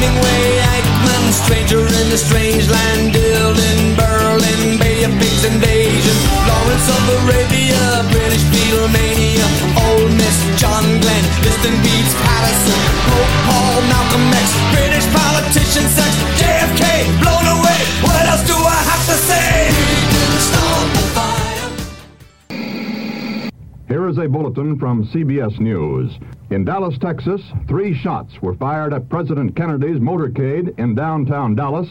Hemingway, Eichmann, stranger in a strange land, Dylan, Berlin, Bay of Pigs invasion, Lawrence of Arabia, British Beatlemania, Old Miss, John Glenn, Liston beats Patterson, Pope Paul, Malcolm X, British politician sex, JFK, blown away. What else do I have to say? Here is a bulletin from CBS News. In Dallas, Texas, 3 shots were fired at President Kennedy's motorcade in downtown Dallas.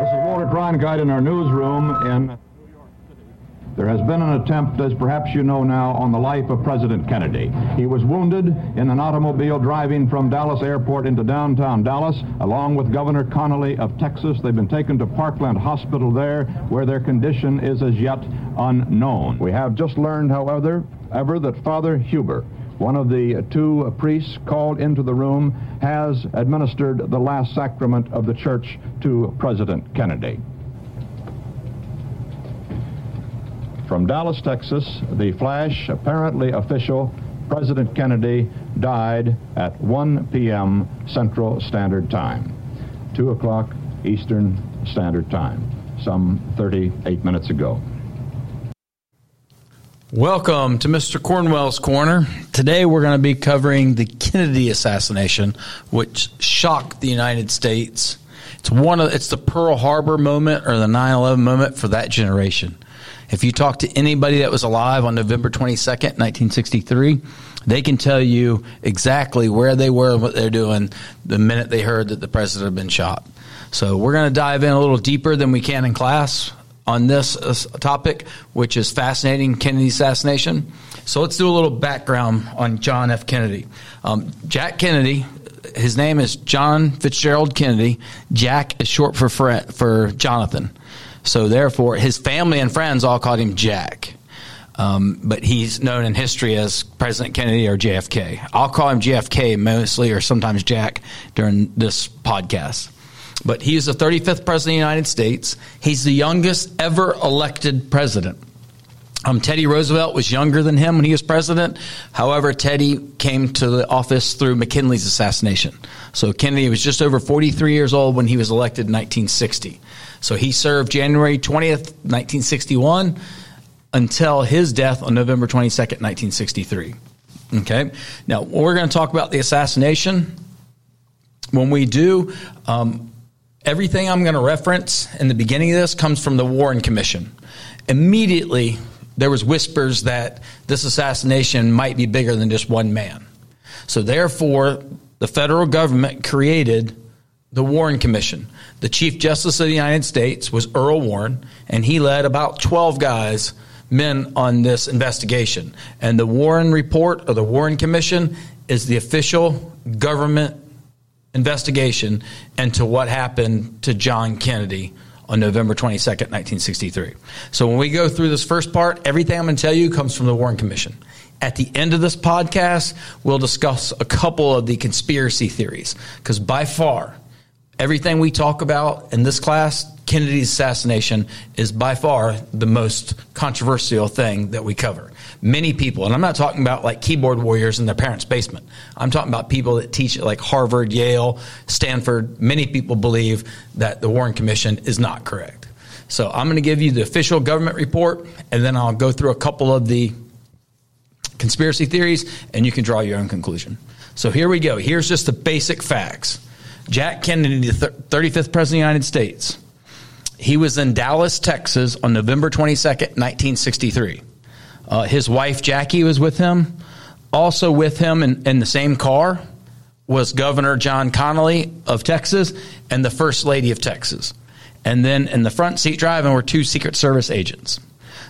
This is Walter Cronkite in our newsroom in New York City. There has been an attempt, as perhaps you know now, on the life of President Kennedy. He was wounded in an automobile driving from Dallas Airport into downtown Dallas, along with Governor Connolly of Texas. They've been taken to Parkland Hospital there, where their condition is as yet unknown. We have just learned, however, that Father Huber, one of the 2 priests called into the room, has administered the last sacrament of the church to President Kennedy. From Dallas, Texas, the flash, apparently official, President Kennedy died at 1 p.m. Central Standard Time, 2 o'clock Eastern Standard Time, some 38 minutes ago. Welcome to Mr. Cornwell's Corner. Today we're going to be covering the Kennedy assassination, which shocked the United States. It's the Pearl Harbor moment or the 9/11 moment for that generation. If you talk to anybody that was alive on November 22nd, 1963, they can tell you exactly where they were and what they're doing the minute they heard that the president had been shot. So we're going to dive in a little deeper than we can in class on this topic, which is fascinating, Kennedy's assassination. So let's do a little background on John F. Kennedy. Jack Kennedy, his name is John Fitzgerald Kennedy. Jack is short for Jonathan. So therefore, his family and friends all called him Jack. But he's known in history as President Kennedy or JFK. I'll call him JFK mostly, or sometimes Jack, during this podcast. But he is the 35th president of the United States. He's the youngest ever elected president. Teddy Roosevelt was younger than him when he was president. However, Teddy came to the office through McKinley's assassination. So Kennedy was just over 43 years old when he was elected in 1960. So he served January 20th, 1961, until his death on November 22nd, 1963. Okay? Now, we're going to talk about the assassination. When we do, everything I'm going to reference in the beginning of this comes from the Warren Commission. Immediately, there was whispers that this assassination might be bigger than just one man. So therefore, the federal government created the Warren Commission. The Chief Justice of the United States was Earl Warren, and he led about 12 guys, men, on this investigation. And the Warren Report, or the Warren Commission, is the official government investigation into what happened to John Kennedy on November 22nd, 1963. So when we go through this first part, everything I'm going to tell you comes from the Warren Commission. At the end of this podcast, we'll discuss a couple of the conspiracy theories, because by far, everything we talk about in this class, Kennedy's assassination is by far the most controversial thing that we cover. Many people, and I'm not talking about like keyboard warriors in their parents' basement. I'm talking about people that teach at like Harvard, Yale, Stanford. Many people believe that the Warren Commission is not correct. So I'm going to give you the official government report, and then I'll go through a couple of the conspiracy theories, and you can draw your own conclusion. So here we go. Here's just the basic facts. Jack Kennedy, the 35th president of the United States. He was in Dallas, Texas on November 22nd, 1963. His wife, Jackie, was with him. Also with him in the same car was Governor John Connolly of Texas and the First Lady of Texas. And then in the front seat driving were 2 Secret Service agents.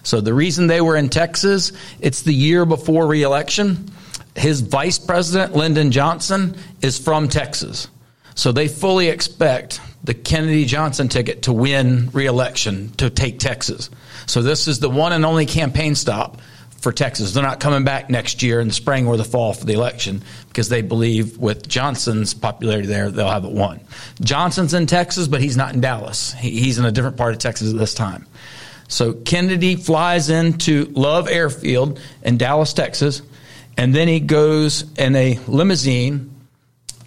So the reason they were in Texas, it's the year before re-election. His vice president, Lyndon Johnson, is from Texas. So they fully expect the Kennedy-Johnson ticket to win re-election, to take Texas. So this is the one and only campaign stop for Texas. They're not coming back next year in the spring or the fall for the election, because they believe with Johnson's popularity there, they'll have it won. Johnson's in Texas, but he's not in Dallas. He's in a different part of Texas at this time. So Kennedy flies into Love Airfield in Dallas, Texas, and then he goes in a limousine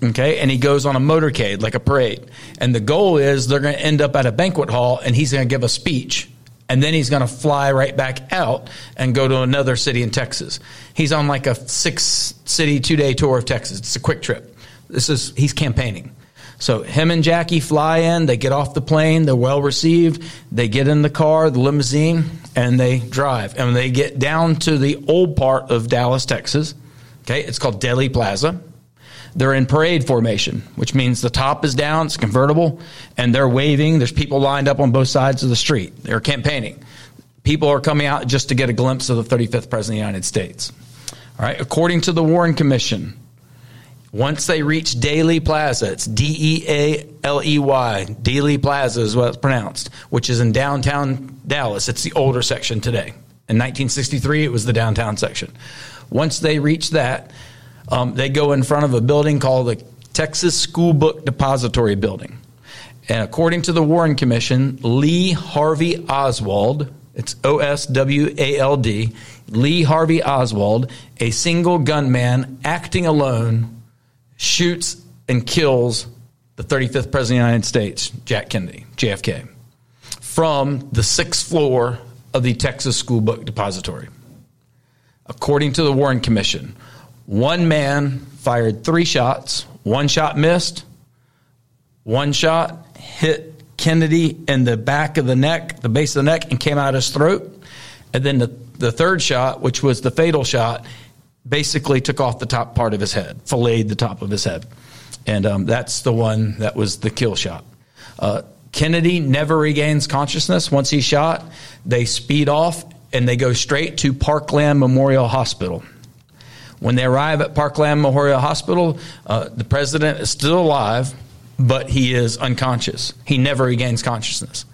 Okay, and he goes on a motorcade like a parade. And the goal is they're going to end up at a banquet hall, and he's going to give a speech. And then he's going to fly right back out and go to another city in Texas. He's on like a 6-city, 2-day tour of Texas. It's a quick trip. He's campaigning. So him and Jackie fly in. They get off the plane. They're well received. They get in the car, the limousine, and they drive. And they get down to the old part of Dallas, Texas. Okay, it's called Dealey Plaza. They're in parade formation, which means the top is down, it's convertible, and they're waving. There's people lined up on both sides of the street. They're campaigning. People are coming out just to get a glimpse of the 35th President of the United States. All right, according to the Warren Commission, once they reach Dealey Plaza, it's D-E-A-L-E-Y, Dealey Plaza is what it's pronounced, which is in downtown Dallas. It's the older section today. In 1963, it was the downtown section. Once they reach that, they go in front of a building called the Texas School Book Depository building. And according to the Warren Commission, Lee Harvey Oswald, it's O-S-W-A-L-D, Lee Harvey Oswald, a single gunman acting alone, shoots and kills the 35th President of the United States, Jack Kennedy, JFK, from the 6th floor of the Texas School Book Depository. According to the Warren Commission, one man fired 3 shots. 1 shot missed. 1 shot hit Kennedy in the back of the neck, the base of the neck, and came out his throat. And then the third shot, which was the fatal shot, basically took off the top part of his head, filleted the top of his head. And that's the one that was the kill shot. Kennedy never regains consciousness. Once he's shot, they speed off, and they go straight to Parkland Memorial Hospital. When they arrive at Parkland Memorial Hospital, the president is still alive, but he is unconscious. He never regains consciousness.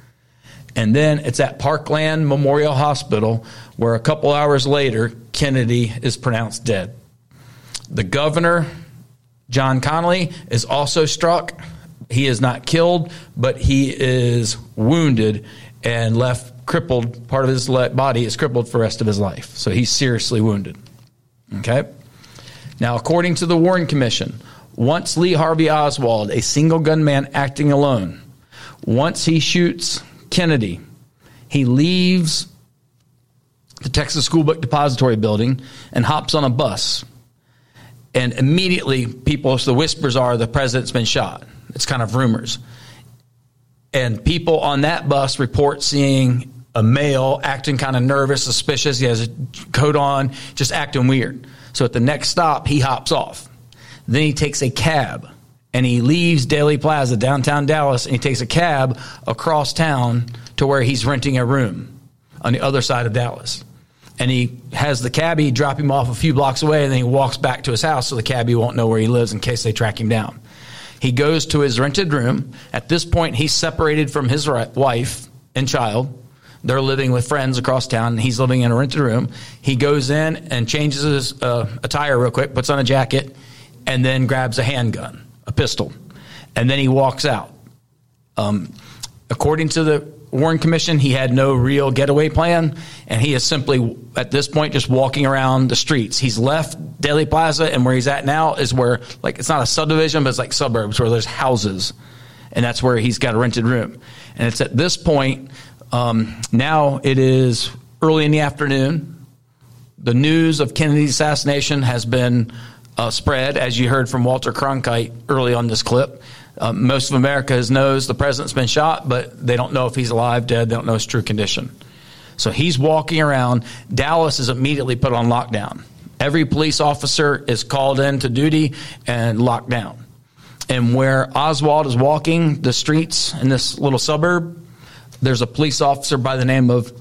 And then it's at Parkland Memorial Hospital where a couple hours later, Kennedy is pronounced dead. The governor, John Connally, is also struck. He is not killed, but he is wounded and left crippled. Part of his body is crippled for the rest of his life. So he's seriously wounded. Okay. Now, according to the Warren Commission, once Lee Harvey Oswald, a single gunman acting alone, once he shoots Kennedy, he leaves the Texas School Book Depository building and hops on a bus. And immediately the whispers are the president's been shot. It's kind of rumors. And people on that bus report seeing a male acting kind of nervous, suspicious. He has a coat on, just acting weird. So at the next stop, he hops off. Then he takes a cab, and he leaves Dealey Plaza, downtown Dallas, and he takes a cab across town to where he's renting a room on the other side of Dallas. And he has the cabbie drop him off a few blocks away, and then he walks back to his house so the cabbie won't know where he lives in case they track him down. He goes to his rented room. At this point, he's separated from his wife and child. They're living with friends across town, and he's living in a rented room. He goes in and changes his attire real quick, puts on a jacket, and then grabs a handgun, a pistol, and then he walks out. According to the Warren Commission, he had no real getaway plan, and he is simply, at this point, just walking around the streets. He's left Dealey Plaza, and where he's at now is where, like, it's not a subdivision, but it's like suburbs where there's houses, and that's where he's got a rented room. And it's at this point... now it is early in the afternoon. The news of Kennedy's assassination has been spread, as you heard from Walter Cronkite early on this clip. Most of America knows the president's been shot, but they don't know if he's alive, dead. They don't know his true condition. So he's walking around. Dallas is immediately put on lockdown. Every police officer is called in to duty and locked down. And where Oswald is walking the streets in this little suburb, there's a police officer by the name of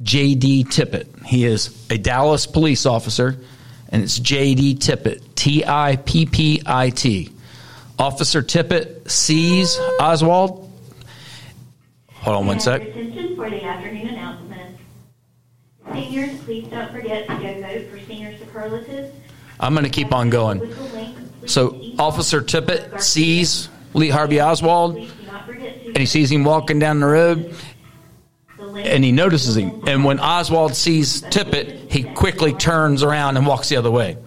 J.D. Tippit. He is a Dallas police officer, and it's J.D. Tippit, T-I-P-P-I-T. Officer Tippit sees Oswald. Hold on one sec. Attention for the afternoon announcement. Seniors, please don't forget to go vote for senior superlatives. I'm going to keep on going. So Officer Tippit sees Lee Harvey Oswald. And he sees him walking down the road, and he notices him. And when Oswald sees Tippit, he quickly turns around and walks the other way.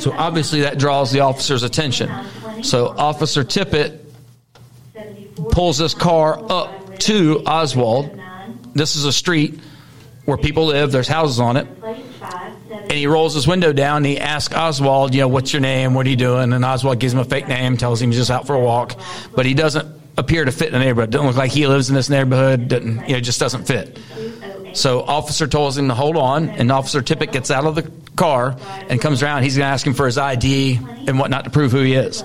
So obviously that draws the officer's attention. So Officer Tippit pulls this car up to Oswald. This is a street where people live. There's houses on it. And he rolls his window down, and he asks Oswald, you know, what's your name? What are you doing? And Oswald gives him a fake name, tells him he's just out for a walk. But he doesn't appear to fit in the neighborhood. Doesn't look like he lives in this neighborhood. Doesn't, you know, just doesn't fit. So officer tells him to hold on, and Officer Tippit gets out of the car and comes around. He's going to ask him for his ID and whatnot to prove who he is.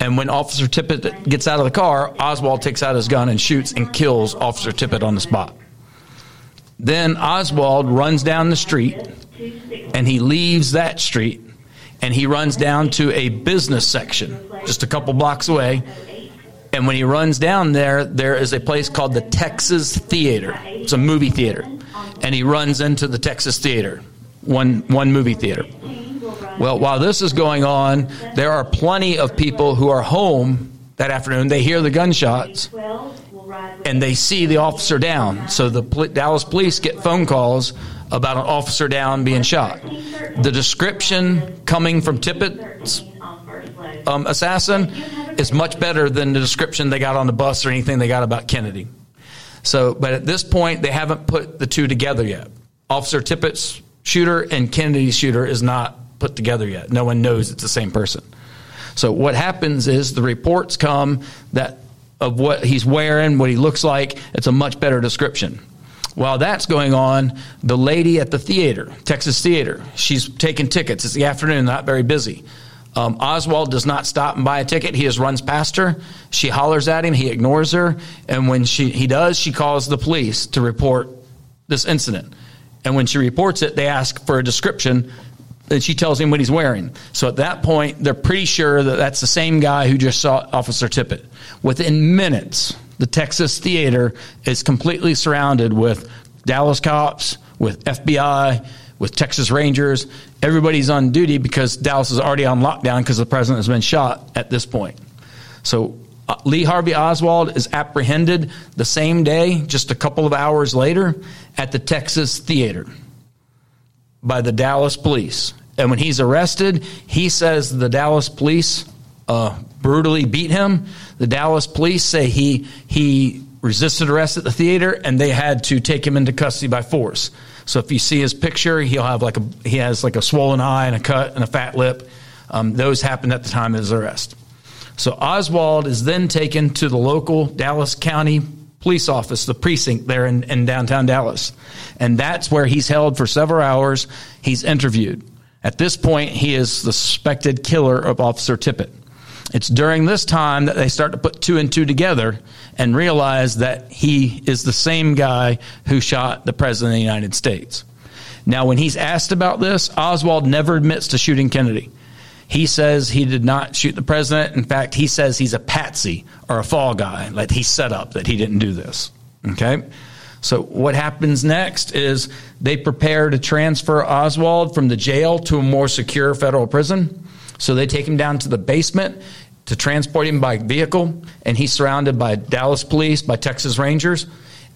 And when Officer Tippit gets out of the car, Oswald takes out his gun and shoots and kills Officer Tippit on the spot. Then Oswald runs down the street, and he leaves that street, and he runs down to a business section just a couple blocks away. And when he runs down there, there is a place called the Texas Theater. It's a movie theater. And he runs into the Texas Theater, one movie theater. Well, while this is going on, there are plenty of people who are home that afternoon. They hear the gunshots, and they see the officer down. So the Dallas police get phone calls about an officer down being shot. The description coming from Tippit's assassin is much better than the description they got on the bus or anything they got about Kennedy. So, but at this point, they haven't put the two together yet. Officer Tippit's shooter and Kennedy's shooter is not put together yet. No one knows it's the same person. So what happens is the reports come that of what he's wearing, what he looks like. It's a much better description. While that's going on, the lady at the theater, Texas Theater, she's taking tickets. It's the afternoon, not very busy. Oswald does not stop and buy a ticket. He just runs past her. She hollers at him. He ignores her. And when he does, she calls the police to report this incident. And when she reports it, they ask for a description, and she tells him what he's wearing. So at that point, they're pretty sure that that's the same guy who just shot Officer Tippit. Within minutes, the Texas Theater is completely surrounded with Dallas cops, with FBI, with Texas Rangers. Everybody's on duty because Dallas is already on lockdown because the president has been shot at this point. So Lee Harvey Oswald is apprehended the same day, just a couple of hours later, at the Texas Theater by the Dallas police. And when he's arrested, he says the Dallas police brutally beat him. The Dallas police say he resisted arrest at the theater, and they had to take him into custody by force. So if you see his picture, he has like a swollen eye and a cut and a fat lip. Those happened at the time of his arrest. So Oswald is then taken to the local Dallas County police office, the precinct there in downtown Dallas. And that's where he's held for several hours. He's interviewed. At this point, he is the suspected killer of Officer Tippit. It's during this time that they start to put two and two together and realize that he is the same guy who shot the president of the United States. Now, when he's asked about this, Oswald never admits to shooting Kennedy. He says he did not shoot the president. In fact, he says he's a patsy or a fall guy, like he set up that he didn't do this. Okay? So what happens next is they prepare to transfer Oswald from the jail to a more secure federal prison. So they take him down to the basement to transport him by vehicle, and he's surrounded by Dallas police, by Texas Rangers.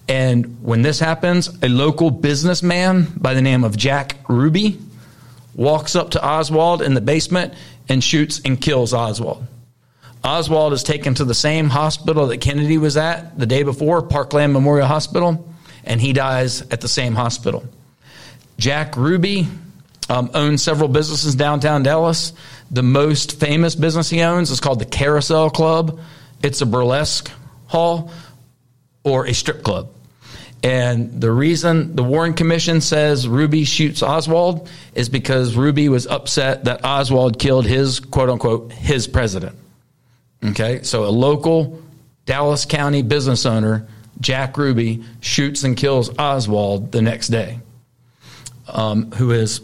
And when this happens, a local businessman by the name of Jack Ruby walks up to Oswald in the basement and shoots and kills Oswald. Oswald is taken to the same hospital that Kennedy was at the day before, Parkland Memorial Hospital, and he dies at the same hospital. Jack Ruby owns several businesses downtown Dallas. The most famous business he owns is called the Carousel Club. It's a burlesque hall or a strip club. And the reason the Warren Commission says Ruby shoots Oswald is because Ruby was upset that Oswald killed his, quote-unquote, his president. Okay, so a local Dallas County business owner, Jack Ruby, shoots and kills Oswald the next day, who is,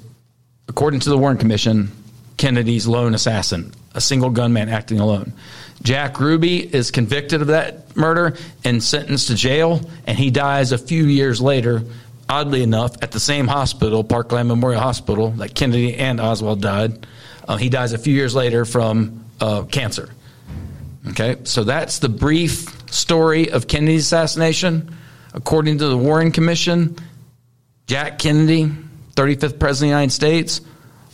according to the Warren Commission, Kennedy's lone assassin, a single gunman acting alone. Jack Ruby is convicted of that murder and sentenced to jail, and he dies a few years later, oddly enough, at the same hospital, Parkland Memorial Hospital, that Kennedy and Oswald died. He dies a few years later from cancer. Okay, so that's the brief story of Kennedy's assassination. According to the Warren Commission, Jack Kennedy, 35th President of the United States,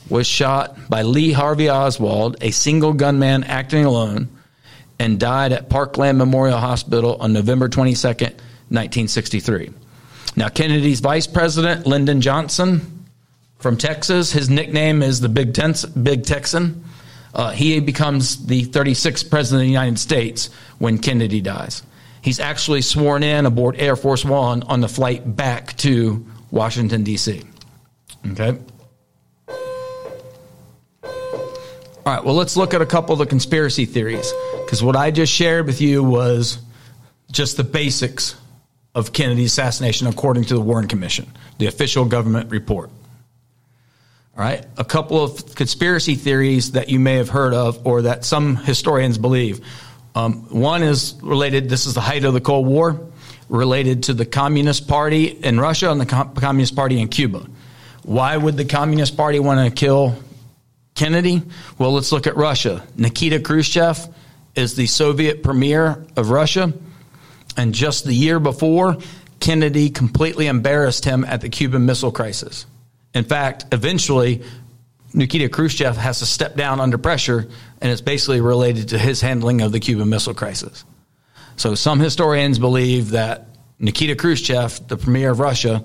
was shot by Lee Harvey Oswald, a single gunman acting alone, and died at Parkland Memorial Hospital on November 22, 1963. Now, Kennedy's vice president, Lyndon Johnson, from Texas, his nickname is the Big Texan. He becomes the 36th president of the United States when Kennedy dies. He's actually sworn in aboard Air Force One on the flight back to Washington, D.C. Okay? All right, well, let's look at a couple of the conspiracy theories, because what I just shared with you was just the basics of Kennedy's assassination according to the Warren Commission, the official government report. All right, a couple of conspiracy theories that you may have heard of or that some historians believe. One is related, this is the height of the Cold War, related to the Communist Party in Russia and the Communist Party in Cuba. Why would the Communist Party want to kill Kennedy? Well, let's look at Russia. Nikita Khrushchev is the Soviet premier of Russia, and just the year before, Kennedy completely embarrassed him at the Cuban Missile Crisis. In fact, eventually, Nikita Khrushchev has to step down under pressure, and it's basically related to his handling of the Cuban Missile Crisis. So some historians believe that Nikita Khrushchev, the premier of Russia,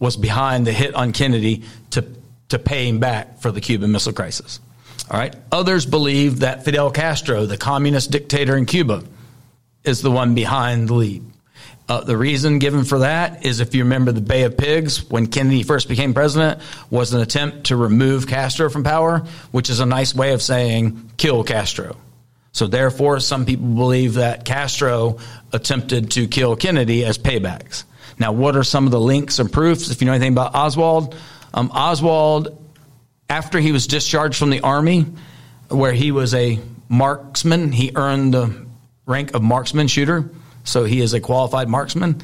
was behind the hit on Kennedy to pay him back for the Cuban Missile Crisis. All right. Others believe that Fidel Castro, the communist dictator in Cuba, is the one behind the lead. The reason given for that is, if you remember, the Bay of Pigs, when Kennedy first became president, was an attempt to remove Castro from power, which is a nice way of saying kill Castro. So therefore, some people believe that Castro attempted to kill Kennedy as paybacks. Now, what are some of the links and proofs? If you know anything about Oswald, Oswald, after he was discharged from the Army, where he was a marksman, he earned the rank of marksman shooter, so he is a qualified marksman.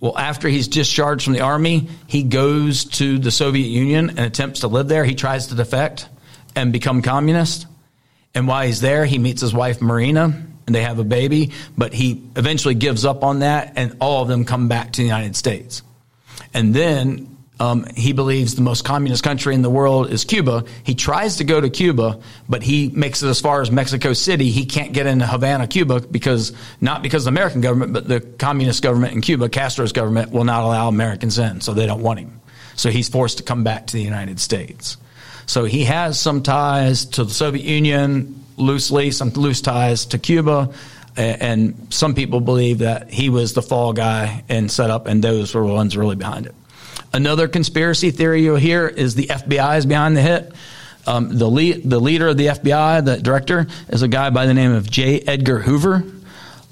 Well, after he's discharged from the Army, he goes to the Soviet Union and attempts to live there. He tries to defect and become communist. And while he's there, he meets his wife, Marina, and they have a baby, but he eventually gives up on that, and all of them come back to the United States. And then he believes the most communist country in the world is Cuba. He tries to go to Cuba, but he makes it as far as Mexico City. He can't get into Havana, Cuba, because not because of the American government, but the communist government in Cuba, Castro's government, will not allow Americans in, so they don't want him. So he's forced to come back to the United States. So he has some ties to the Soviet Union, loosely, some loose ties to Cuba, and some people believe that he was the fall guy and set up, and those were the ones really behind it. Another conspiracy theory you'll hear is the FBI is behind the hit. The leader of the FBI, the director, is a guy by the name of J. Edgar Hoover.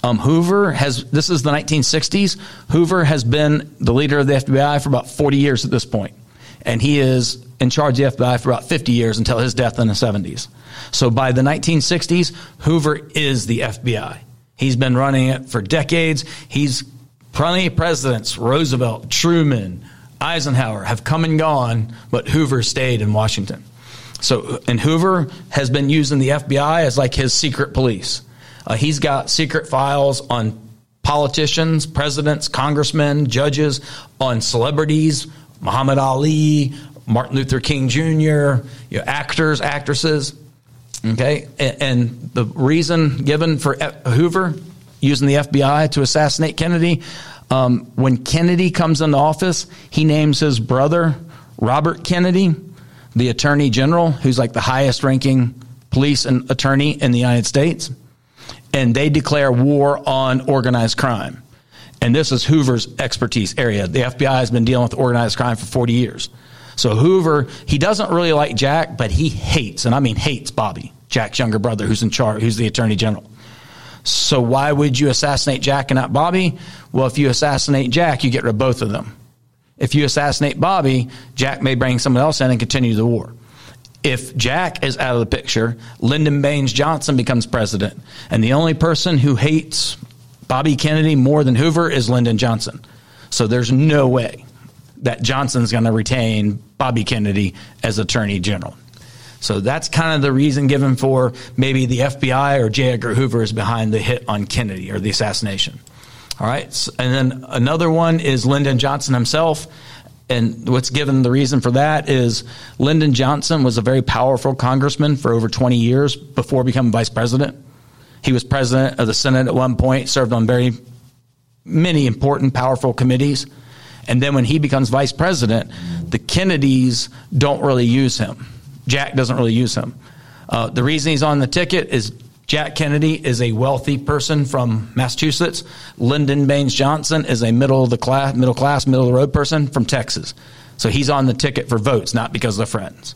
This is the 1960s. Hoover has been the leader of the FBI for about 40 years at this point, and he is in charge of the FBI for about 50 years until his death in the 70s. So by the 1960s, Hoover is the FBI. He's been running it for decades. He's plenty of presidents, Roosevelt, Truman, Eisenhower have come and gone, but Hoover stayed in Washington. And Hoover has been using the FBI as like his secret police. He's got secret files on politicians, presidents, congressmen, judges, on celebrities, Muhammad Ali, Martin Luther King Jr., actors, actresses. Okay, and the reason given for Hoover using the FBI to assassinate Kennedy. When Kennedy comes into office, he names his brother, Robert Kennedy, the attorney general, who's like the highest ranking police and attorney in the United States. And they declare war on organized crime. And this is Hoover's expertise area. The FBI has been dealing with organized crime for 40 years. So Hoover, he doesn't really like Jack, but he hates, and I mean hates, Bobby, Jack's younger brother, who's in charge, who's the attorney general. So why would you assassinate Jack and not Bobby? Well, if you assassinate Jack, you get rid of both of them. If you assassinate Bobby, Jack may bring someone else in and continue the war. If Jack is out of the picture, Lyndon Baines Johnson becomes president. And the only person who hates Bobby Kennedy more than Hoover is Lyndon Johnson. So there's no way that Johnson's going to retain Bobby Kennedy as attorney general. So that's kind of the reason given for maybe the FBI or J. Edgar Hoover is behind the hit on Kennedy or the assassination. All right. And then another one is Lyndon Johnson himself. And what's given the reason for that is Lyndon Johnson was a very powerful congressman for over 20 years before becoming vice president. He was president of the Senate at one point, served on very many important, powerful committees. And then when he becomes vice president, the Kennedys don't really use him. Jack doesn't really use him. The reason he's on the ticket is Jack Kennedy is a wealthy person from Massachusetts. Lyndon Baines Johnson is a middle of the road person from Texas. So he's on the ticket for votes, not because they're friends.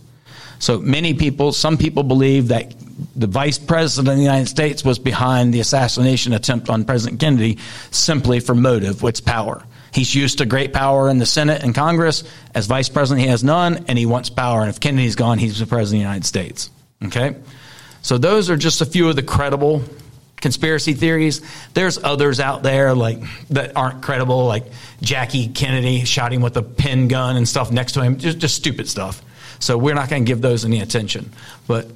So many people, some people believe that the vice president of the United States was behind the assassination attempt on President Kennedy simply for motive, which is power. He's used to great power in the Senate and Congress. As vice president, he has none, and he wants power. And if Kennedy's gone, he's the president of the United States. Okay? So those are just a few of the credible conspiracy theories. There's others out there like that aren't credible, like Jackie Kennedy shot him with a pin gun and stuff next to him, just stupid stuff. So we're not going to give those any attention. But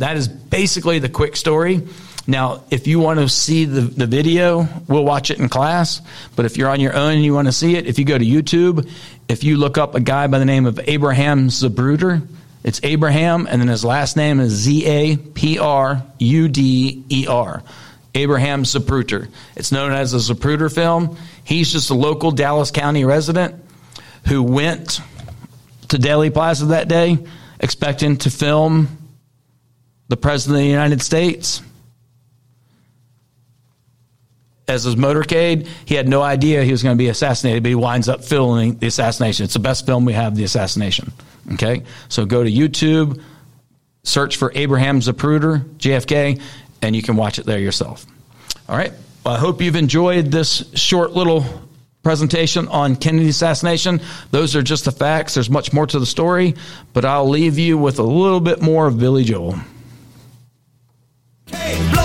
that is basically the quick story. Now, if you want to see the video, we'll watch it in class. But if you're on your own and you want to see it, if you go to YouTube, if you look up a guy by the name of Abraham Zapruder, it's Abraham, and then his last name is Zapruder. Abraham Zapruder. It's known as the Zapruder film. He's just a local Dallas County resident who went to Dealey Plaza that day expecting to film the President of the United States as his motorcade. He had no idea he was going to be assassinated, but he winds up filming the assassination. It's the best film we have, the assassination. Okay, so go to YouTube, search for Abraham Zapruder, JFK, and you can watch it there yourself. All right, well, I hope you've enjoyed this short little presentation on Kennedy's assassination. Those are just the facts. There's much more to the story, but I'll leave you with a little bit more of Billy Joel. Hey,